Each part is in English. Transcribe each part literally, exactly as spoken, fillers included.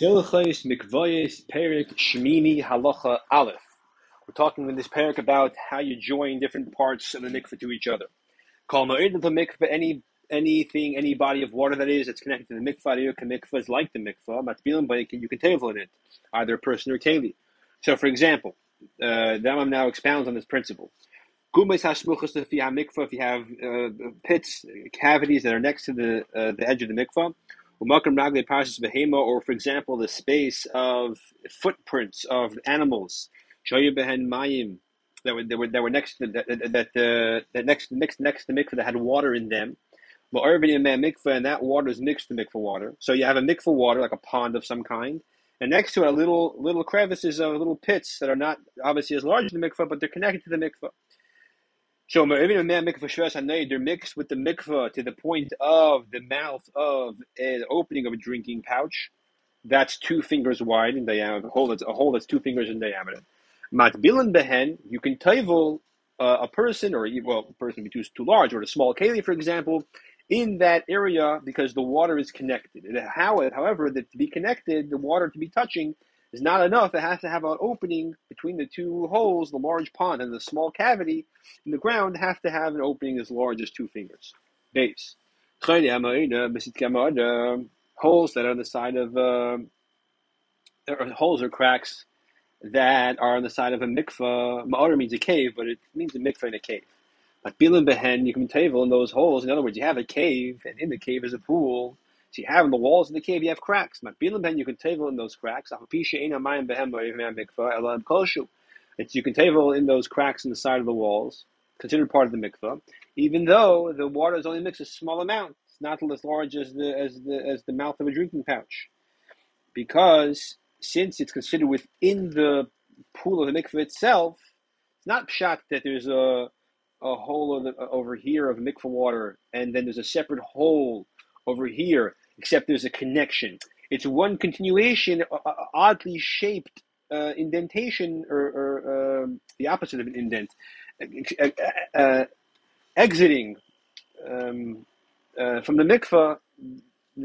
Hilchais Mikvaes Perik Shemini Halacha Aleph. We're talking in this parak about how you join different parts of the mikveh to each other. Kol Moed of the mikveh, any anything, any body of water that is that's connected to the mikveh. The mikveh is like the mikveh, Matbilan, but you can tainvel in it, either a person or keli. So, for example, uh, Ramah now expounds on this principle. Gumaes has smuchos if you have mikveh, if you have uh, pits, cavities that are next to the uh, the edge of the mikveh. Or, for example, the space of footprints of animals, behen Mayim that were that were that were next to that that uh, that next next next to mikveh that had water in them. And that water is mixed to mikveh water. So you have a mikveh water like a pond of some kind, and next to it, little little crevices of little pits that are not obviously as large as the mikveh, but they're connected to the mikveh. So they're mixed with the mikveh to the point of the mouth of an opening of a drinking pouch. That's two fingers wide in diameter. A hole that's, a hole that's two fingers in diameter. Matbilan behen, you can tevil uh, a person, or well, a person would be too, too large, or a small keli, for example, in that area because the water is connected. And how it, however, that to be connected, the water to be touching is not enough. It has to have an opening between the two holes. The large pond and the small cavity in the ground have to have an opening as large as two fingers. Base. Holes that are on the side of, uh, or holes or cracks that are on the side of a mikveh. Ma'odah means a cave, but it means a mikveh in a cave. Like bilim behen, you can tevil in those holes. In other words, you have a cave, and in the cave is a pool. So you have in the walls of the cave, you have cracks. Matbilan, you can tevil in those cracks. It's, you can tevil in those cracks in the side of the walls, considered part of the mikveh, even though the water is only mixed a small amount. It's not as large as the as the as the mouth of a drinking pouch, because since it's considered within the pool of the mikveh itself, it's not pshat that there's a a hole over, over here of mikveh water, and then there's a separate hole over here. Except there's a connection. It's one continuation, a, a, a oddly shaped uh, indentation, or, or um, the opposite of an indent, uh, uh, uh, exiting um, uh, from the mikveh.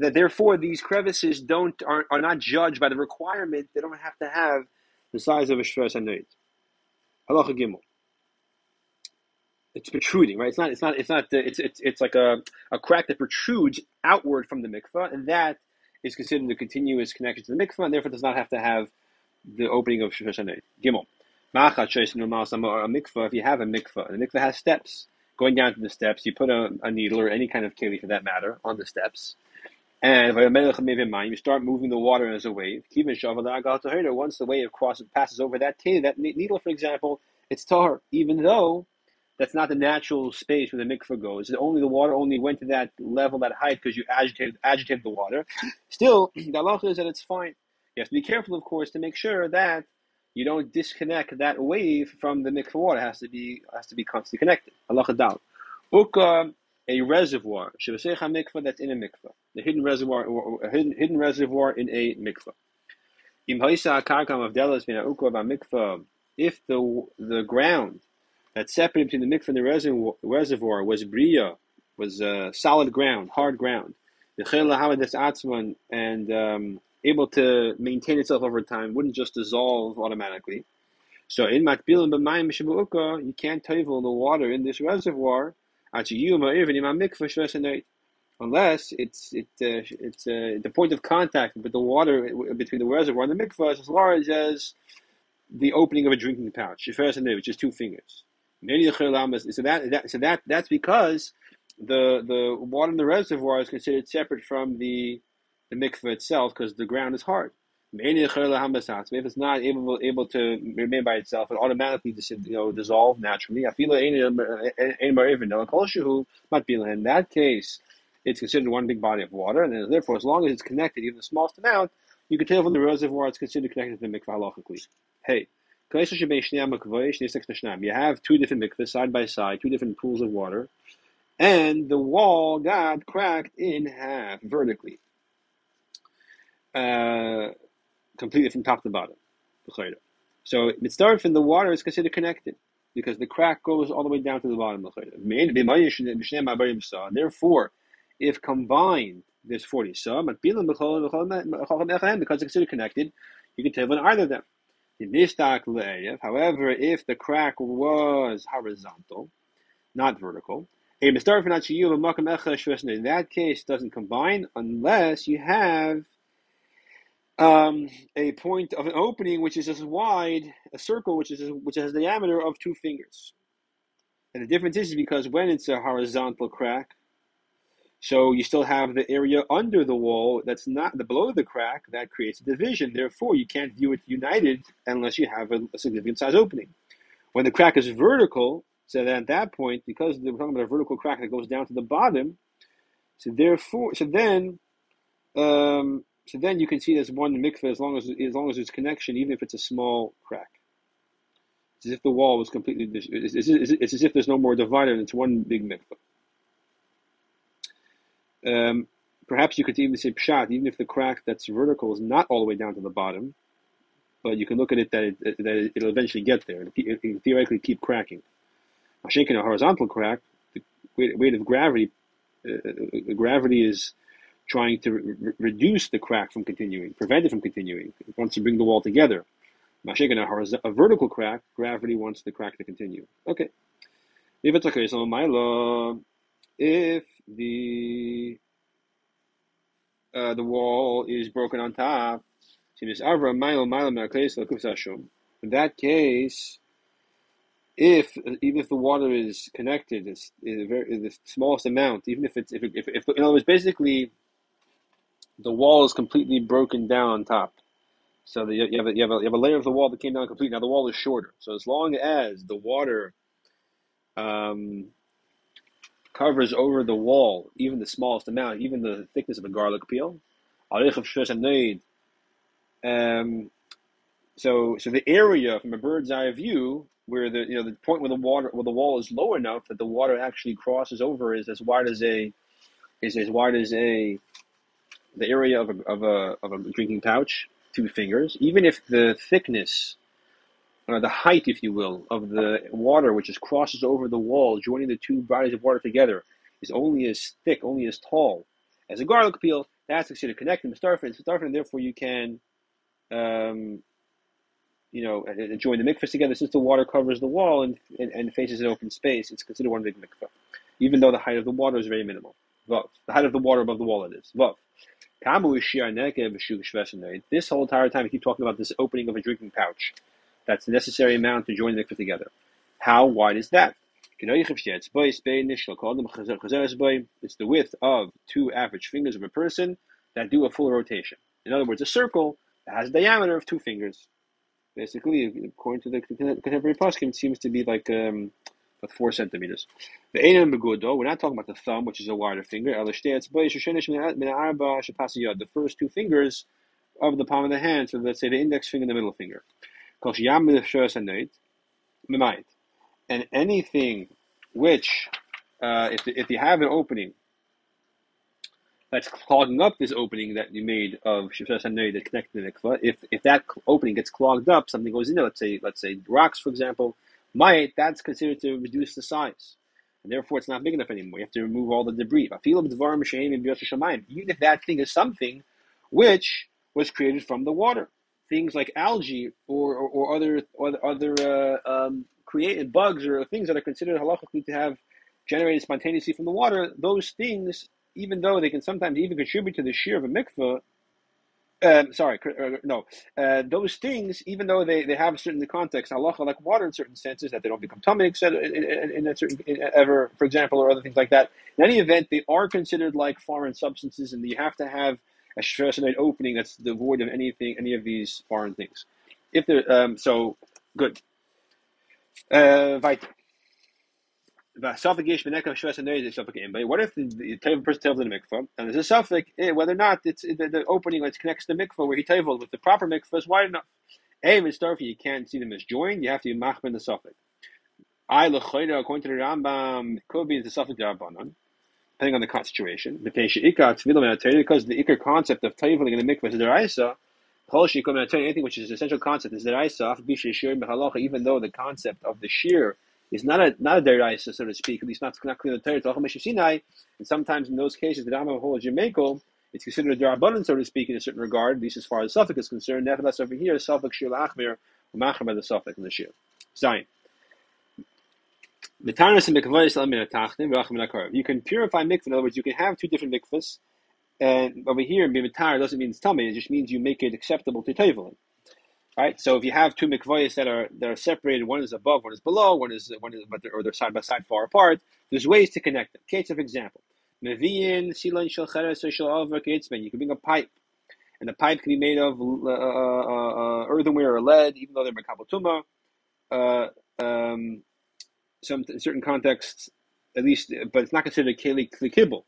That therefore these crevices don't are, are not judged by the requirement. They don't have to have the size of a shvera sanayit. Halacha gimel. It's protruding, right? It's not. It's not. It's not. It's it's it's like a, a crack that protrudes outward from the mikveh, and that is considered a continuous connection to the mikveh, and therefore does not have to have the opening of Shashana Gimel. Mikveh. If you have a mikveh, the mikveh has steps going down to the steps. You put a, a needle or any kind of keli, for that matter, on the steps, and you start moving the water as a wave. Once the wave crosses passes over that keli, that needle, for example, it's tahor, even though that's not the natural space where the mikveh goes. It's only the water only went to that level, that height, because you agitated, agitated the water. Still, the halacha is that it's fine. You have to be careful, of course, to make sure that you don't disconnect that wave from the mikveh water. It has to be has to be constantly connected. Halacha dal. Uka, a reservoir. Shevasecha mikveh, that's in a mikveh. The hidden reservoir, or a hidden, hidden reservoir in a mikveh. Im haisa karkam of delas mina uka ba mikveh. If the the ground that separated between the mikveh and the reservoir was bria, was uh, solid ground, hard ground. The chel lehavad des atzman, and um, able to maintain itself over time, wouldn't just dissolve automatically. So in Matbilim b'mayim shebu'uka, you can't tevil in the water in this reservoir unless it's it uh, it's uh, the point of contact with the water between the reservoir and the mikveh is as large as the opening of a drinking pouch, shvera sanayit, which is two fingers. So that, that so that that's because the the water in the reservoir is considered separate from the the mikveh itself, because the ground is hard. If it's not able able to remain by itself, it automatically you know dissolve naturally. In that case, it's considered one big body of water, and therefore, as long as it's connected, even the smallest amount, you can tell from the reservoir it's considered connected to the mikveh halachically. Hey. You have two different mikvahs side by side, two different pools of water, and the wall got cracked in half vertically, uh, completely from top to bottom. So mitzdarf in the water is considered connected because the crack goes all the way down to the bottom. Therefore, if combined, there's forty. So Matbilim b'chol mechol, because they're considered connected, you can tevil on either of them. However, if the crack was horizontal, not vertical, in that case, doesn't combine unless you have um, a point of an opening which is as wide, a circle which is which has the diameter of two fingers. And the difference is because when it's a horizontal crack, so you still have the area under the wall that's not the below the crack that creates a division. Therefore, you can't view it united unless you have a, a significant size opening. When the crack is vertical, so that at that point, because we're talking about a vertical crack that goes down to the bottom, so therefore, so then, um, so then you can see there's one mikveh as long as as long as there's connection, even if it's a small crack. It's as if the wall was completely. It's, it's, it's, it's as if there's no more divider, and it's one big mikveh. Um, perhaps you could even say pshat, even if the crack that's vertical is not all the way down to the bottom, but you can look at it that, it, that it'll eventually get there. It will theoretically keep cracking. Mashaink in a horizontal crack, the weight, weight of gravity, uh, gravity is trying to re reduce the crack from continuing, prevent it from continuing. It wants to bring the wall together. Mashaink in a, a vertical crack, gravity wants the crack to continue. Okay. If it's okay, so my law, if the uh, the wall is broken on top, in that case, if even if the water is connected, it's in, a very, in the smallest amount, even if it's if if, if in other words, basically, the wall is completely broken down on top, so that you have a, you have a, you have a layer of the wall that came down completely. Now the wall is shorter, so as long as the water um. covers over the wall, even the smallest amount, even the thickness of a garlic peel. Um, so, so the area from a bird's eye view, where the you know the point where the water where the wall is low enough that the water actually crosses over, is as wide as a is as wide as a the area of a of a of a drinking pouch, two fingers. Even if the thickness, or the height, if you will, of the water which is crosses over the wall, joining the two bodies of water together, is only as thick, only as tall as a garlic peel, that's considered connected mistafin, and therefore you can, um, you know, join the mikvahs together. Since the water covers the wall and, and, and faces an open space, it's considered one big mikvah, even though the height of the water is very minimal. Vav. The height of the water above the wall it is. Vav. This whole entire time, I keep talking about this opening of a drinking pouch. That's the necessary amount to join the mikveh together. How wide is that? It's the width of two average fingers of a person that do a full rotation. In other words, a circle that has a diameter of two fingers. Basically, according to the contemporary poskim, it seems to be like um, four centimeters. We're not talking about the thumb, which is a wider finger. The first two fingers of the palm of the hand, so let's say the index finger and the middle finger. And anything which, uh, if, if you have an opening that's clogging up this opening that you made of shvera sanayit that connects the mikveh, if if that opening gets clogged up, something goes in there. Let's say let's say rocks, for example. Mayat, that's considered to reduce the size, and therefore it's not big enough anymore. You have to remove all the debris. Even if that thing is something which was created from the water. Things like algae or or, or other or other uh, um, created bugs or things that are considered halachically to have generated spontaneously from the water, those things, even though they can sometimes even contribute to the sheer of a mikveh, um, sorry, no, uh, those things, even though they, they have certain context, halacha like water in certain senses, that they don't become tummy, et cetera, in, in, in a certain in, ever, for example, or other things like that. In any event, they are considered like foreign substances, and you have to have a shvera sanayit opening that's devoid of anything, any of these foreign things. If there, um, so good. Uh, what if the, the, the person tevils in the mikveh, and there's a sofek, eh, whether or not it's the, the opening that connects the mikveh where he tevils with the proper mikveh is wide enough? A mitzvah, you can't see them as joined. You have to be machmir the sofek. I lechoyda according to the Rambam, it could be the sofek d'Rabbanan, depending on the situation, because the ikar concept of tevil in the mikveh is deraisa. Anything which is an essential concept is deraisa. Even though the concept of the sheer is not a not a deraisa, so to speak, at least not not clear in the Torah. And sometimes in those cases, the Ramah holds Jamaico It's considered a derabanan, so to speak, in a certain regard, at least as far as sofek is concerned. Nevertheless, over here, sofek sheer lachmir, machmir the sofek in the sheer. Zion. You can purify mikveh. In other words, you can have two different mikvahs. And over here, bimitar doesn't mean tummy. It just means you make it acceptable to tevil. Right? So if you have two mikvahs that are that are separated, one is above, one is below, one is one is but they're, or they're side by side, far apart. There's ways to connect them. Case of example, you can bring a pipe, and the pipe can be made of uh, uh, uh, earthenware or lead, even though they're makabel tumah. Uh, um, Some in certain contexts, at least, but it's not considered a keli kibble.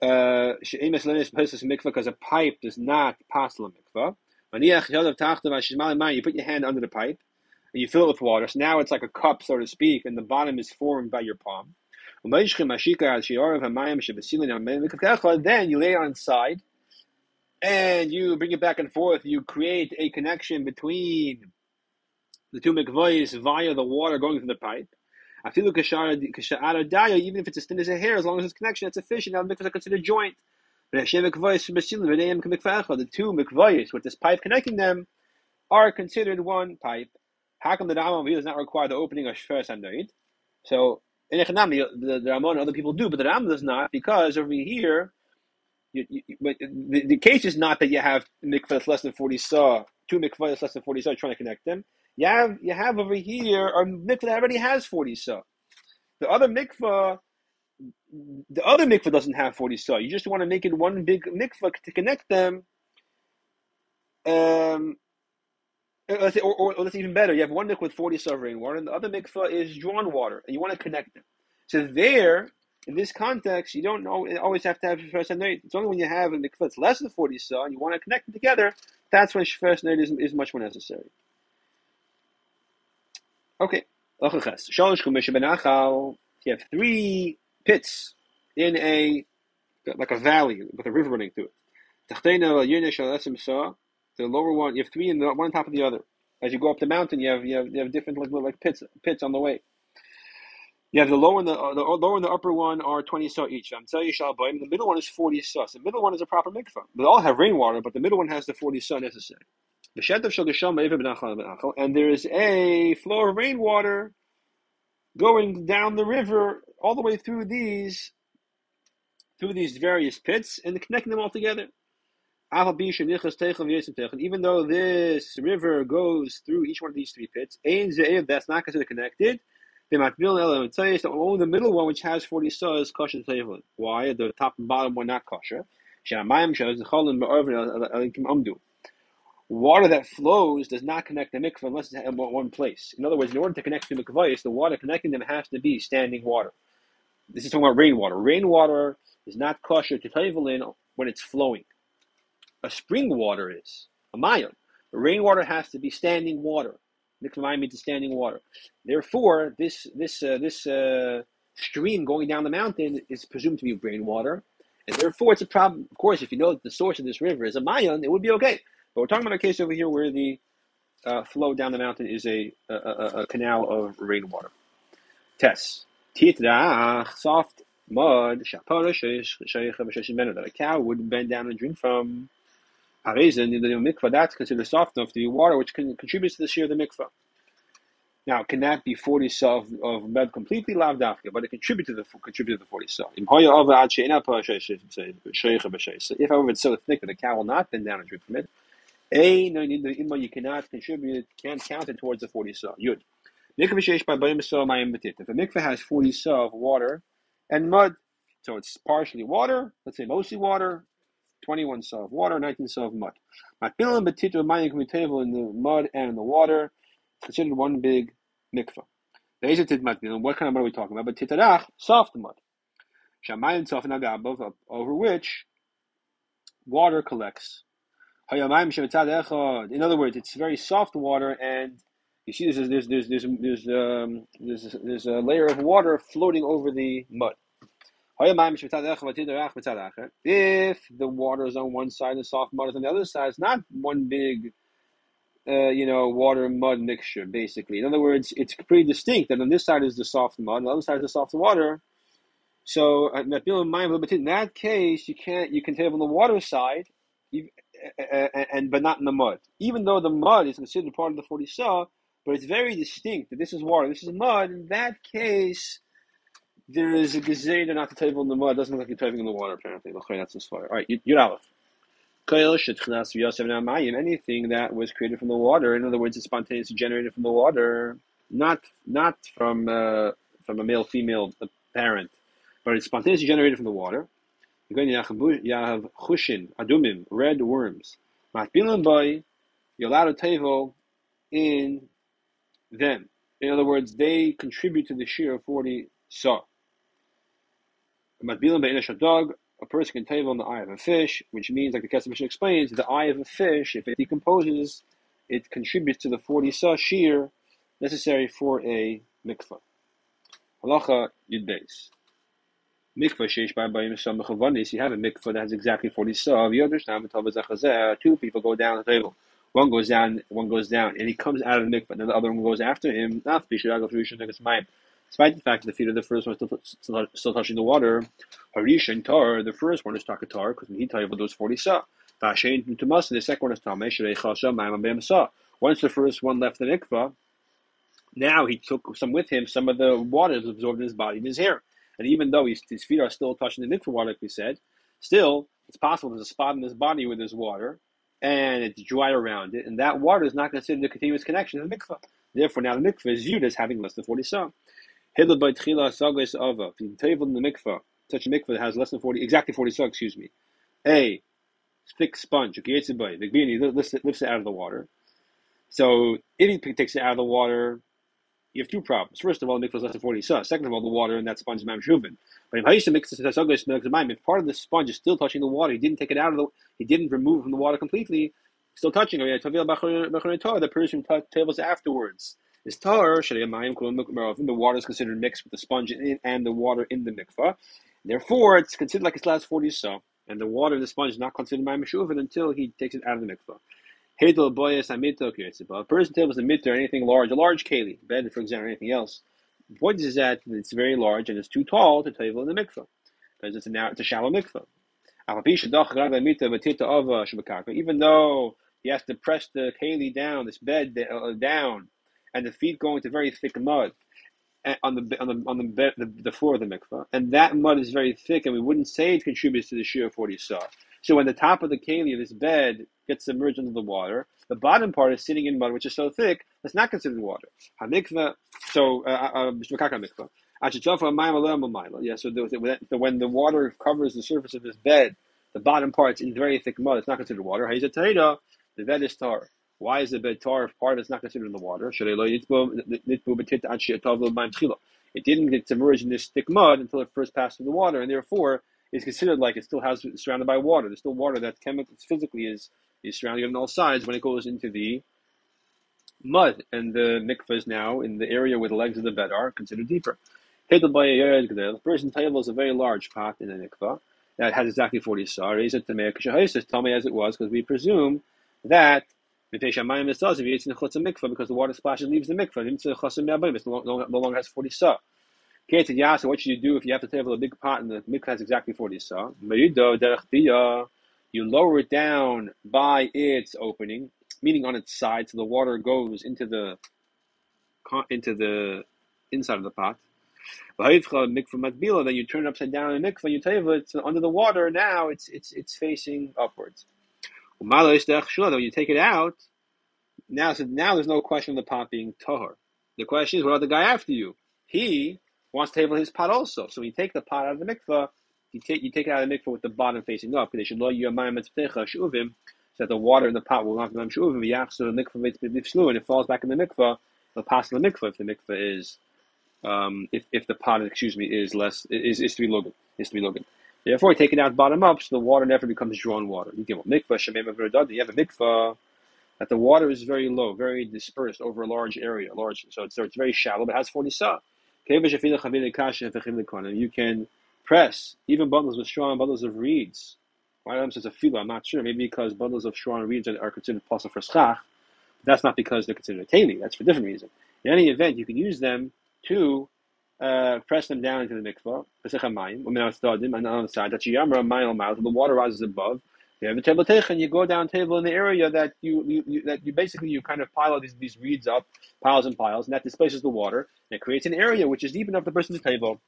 Uh, because a pipe does not pass mikvah. You put your hand under the pipe and you fill it with water. So now it's like a cup, so to speak, and the bottom is formed by your palm. Then you lay it on its side and you bring it back and forth. You create a connection between the two mikvahs via the water going through the pipe. Even if it's as thin as a hair, as long as it's connection, that's sufficient. Now the mikvahs are considered joint. The two mikvahs with this pipe connecting them are considered one pipe. How come the Ramah does not require the opening of shvera sanayit? So in economy, the, the Ramah and other people do, but the Ramah does not, because over here, you, you, but the, the case is not that you have mikvahs less than forty sah, two mikvahs less than forty sah trying to connect them. You have, you have over here a mikveh that already has forty sah. The other mikveh, the other mikveh doesn't have forty sah. You just want to make it one big mikveh to connect them. Um, let's say, or, or, or let's say even better, you have one mikveh with forty sah of rainwater, and the other mikveh is drawn water, and you want to connect them. So there, in this context, you don't always have to have shvera sanayit. It's only when you have a mikveh that's less than forty sah, and you want to connect them together, that's when shvera sanayit is, is much more necessary. Okay, you have three pits in a, like a valley with a river running through it. The lower one, you have three in the, one on top of the other. As you go up the mountain, you have you have, you have different like, like pits pits on the way. You have the lower and the, the lower and the upper one are twenty sah each. I'm telling you, and the middle one is forty sah. The middle one is a proper mikveh. They all have rainwater, but the middle one has the forty sah necessary. And there is a flow of rainwater going down the river all the way through these through these various pits and connecting them all together. Even though this river goes through each one of these three pits, that's not considered connected. Only the middle one, which has forty sah, is kosher. Why? The top and bottom were not kosher. Water that flows does not connect the mikveh unless it's in one place. In other words, in order to connect to mikvahs, the water connecting them has to be standing water. This is talking about rainwater. Rainwater is not kosher to tevil in when it's flowing. A spring water is a Mayan. Rainwater has to be standing water. Mikveh Mayan means standing water. Therefore, this this uh, this uh, stream going down the mountain is presumed to be rainwater, and therefore it's a problem. Of course, if you know that the source of this river is a Mayan, it would be okay. But we're talking about a case over here where the uh, flow down the mountain is a, a, a, a canal of rainwater. Tess. Titrach, soft mud, that a cow would bend down and drink from. Harizan, in the mikvah, that's considered soft enough to be water, which can, contributes to the sheer of the mikvah. Now, can that be forty sah of, of mud completely? Lav dafka, but it contributes to the contribute to the forty sah. If, however, it's so thick that the cow will not bend down and drink from it, A, no, you cannot contribute, can't count it towards the forty sah. Yud. If the mikveh has forty sah of water and mud, so it's partially water, let's say mostly water, twenty-one sah of water, nineteen sah of mud. Matbilan betitva Mayan can be tevil in the mud and in the water, considered one big mikveh. What kind of mud are we talking about? But titarach, soft mud. Shamayan sofna gabav, over which water collects. In other words, it's very soft water, and you see there's there's there's there's there's, um, there's, there's a layer of water floating over the mud. If the water is on one side and the soft mud is on the other side, it's not one big, uh, you know, water and mud mixture. Basically, in other words, it's pretty distinct that on this side is the soft mud, and on the other side is the soft water. So uh, in that case, you can't. You can tevil on the water side, even, uh, and but not in the mud. Even though the mud is considered part of the forty sah, but it's very distinct that this is water, this is mud. In that case, there is a gezeira not to tevil in the mud. It doesn't look like you're teviling in the water. Apparently, okay, that's as far. All right, you're out. Anything that was created from the water, in other words, it's spontaneously generated from the water, not not from uh, from a male female parent, but it's spontaneously generated from the water. You're going to have chushin, adumim, red worms. Matbilan boy, you're allowed to tevel in them. In other words, they contribute to the sheer of forty sah. Matbilan boy in a dog. A person can tevil in the eye of a fish, which means, like the Kesef Mishnah explains, the eye of a fish, if it decomposes, it contributes to the forty sah sheer necessary for a mikveh. Halacha dal. Mikveh sheish by b'yim some mechavanis. You have a mikveh that has exactly forty sah. Two people go down the table. One goes down, one goes down, and he comes out of the mikveh, and the other one goes after him. Not despite the fact that the feet of the first one are still, still touching the water. Harish and Tar, the first one is Takatar, because when he tevil those forty sah. Vashain and Tumas, the second one is Tameh, Sherei Chasha, Mayam Bem Sah. Once the first one left the mikveh, now he took some with him, some of the water is absorbed in his body and his hair. And even though his, his feet are still touching the mikveh water, like we said, still, it's possible there's a spot in his body where there's water, and it's dry around it, and that water is not considered a continuous connection to the mikveh. Therefore, now the mikveh is viewed as having less than forty sah. Hidled by Tchila Sagles Ava. If you tevil in the mikveh, such a mikveh that has less than forty, exactly forty sah, excuse me. A thick sponge, the gbini lifts it lifts it out of the water. So if he takes it out of the water, you have two problems. First of all, the mikveh is less than forty sah. Second of all, the water in that sponge is mamshuvin. But if Haisha makes the sagles ma'im, if part of the sponge is still touching the water, he didn't take it out of the, he didn't remove from the water completely, still touching it. The person tevils afterwards. Is tar the water is considered mixed with the sponge and the water in the mikveh. Therefore, it's considered like its last forty sah, and the water in the sponge is not considered mayim shuvin until he takes it out of the mikveh. Heidel boyes amito kiyetsibah. A person tevils a mitter, anything large, a large keli, bed for example, or anything else. The point is that it's very large and it's too tall to tevel in the mikveh because it's now it's a shallow mikveh. Even though he has to press the keli down, this bed down. And the feet go into very thick mud on the on the on the, the, the floor of the mikveh, and that mud is very thick, and we wouldn't say it contributes to the sheer forty sah. So when the top of the keli of this bed gets submerged under the water, the bottom part is sitting in mud, which is so thick that's not considered water. Hamikva. So shvera sanayit mikveh. Yeah. So the, the, when the water covers the surface of this bed, the bottom part's in very thick mud. It's not considered water. The bed is tar. Why is the bed tar if part of it's not considered in the water? It didn't get submerged in this thick mud until it first passed through the water, and therefore it's considered like it still has it's surrounded by water. There's still water that chemically, physically is is surrounding it on all sides when it goes into the mud, and the mikveh is now in the area where the legs of the bed are considered deeper. The person table is a very large pot in the mikveh that has exactly forty sah. Tell me as it was, because we presume that. Because the water splashes leaves the mikveh. It no longer has forty sah. So what should you do if you have to table a big pot and the mikveh has exactly forty sah? You lower it down by its opening, meaning on its side, so the water goes into the into the inside of the pot. Then you turn it upside down in the mikveh, you table it so under the water. Now it's it's it's facing upwards. When you take it out, now so now there's no question of the pot being tahor. The question is, what about the guy after you? He wants to table his pot also. So when you take the pot out of the mikveh, you take you take it out of the mikveh with the bottom facing up. They should lower your mayim shuvim so that the water in the pot will not become shuvim. So the mikveh and it falls back in the mikveh. The pot in the mikveh, if the mikveh is, um, if if the pot, excuse me, is less is is to be logan, is to be logan. Therefore, take it out bottom up, so the water never becomes drawn water. You have a mikveh that the water is very low, very dispersed over a large area, large. So it's, so it's very shallow, but it has forty sah. You can press even bundles with straw and bundles of reeds. Why Ram says a fila? I'm not sure. Maybe because bundles of straw and reeds are, are considered possible for schach. That's not because they're considered a keli. That's for a different reason. In any event, you can use them to uh, press them down into the mikveh, and on the side, that the water rises above. You have a table tech, and you go down table in the area that you, you, you that you basically you kind of pile all these these reeds up, piles and piles, and that displaces the water, and it creates an area which is deep enough for the person's table.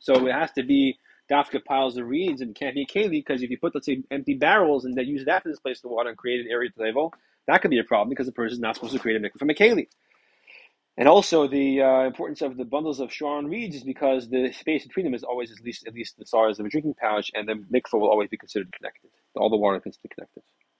So it has to be dafka piles of reeds, and can't be keli, because if you put, let's say, empty barrels and they use that to displace the water and create an area to table, that could be a problem because the person is not supposed to create a mikveh from a keli. And also the uh, importance of the bundles of straw and reeds is because the space between them is always at least at least the size of a drinking pouch, and the mikveh will always be considered connected. All the water is considered connected.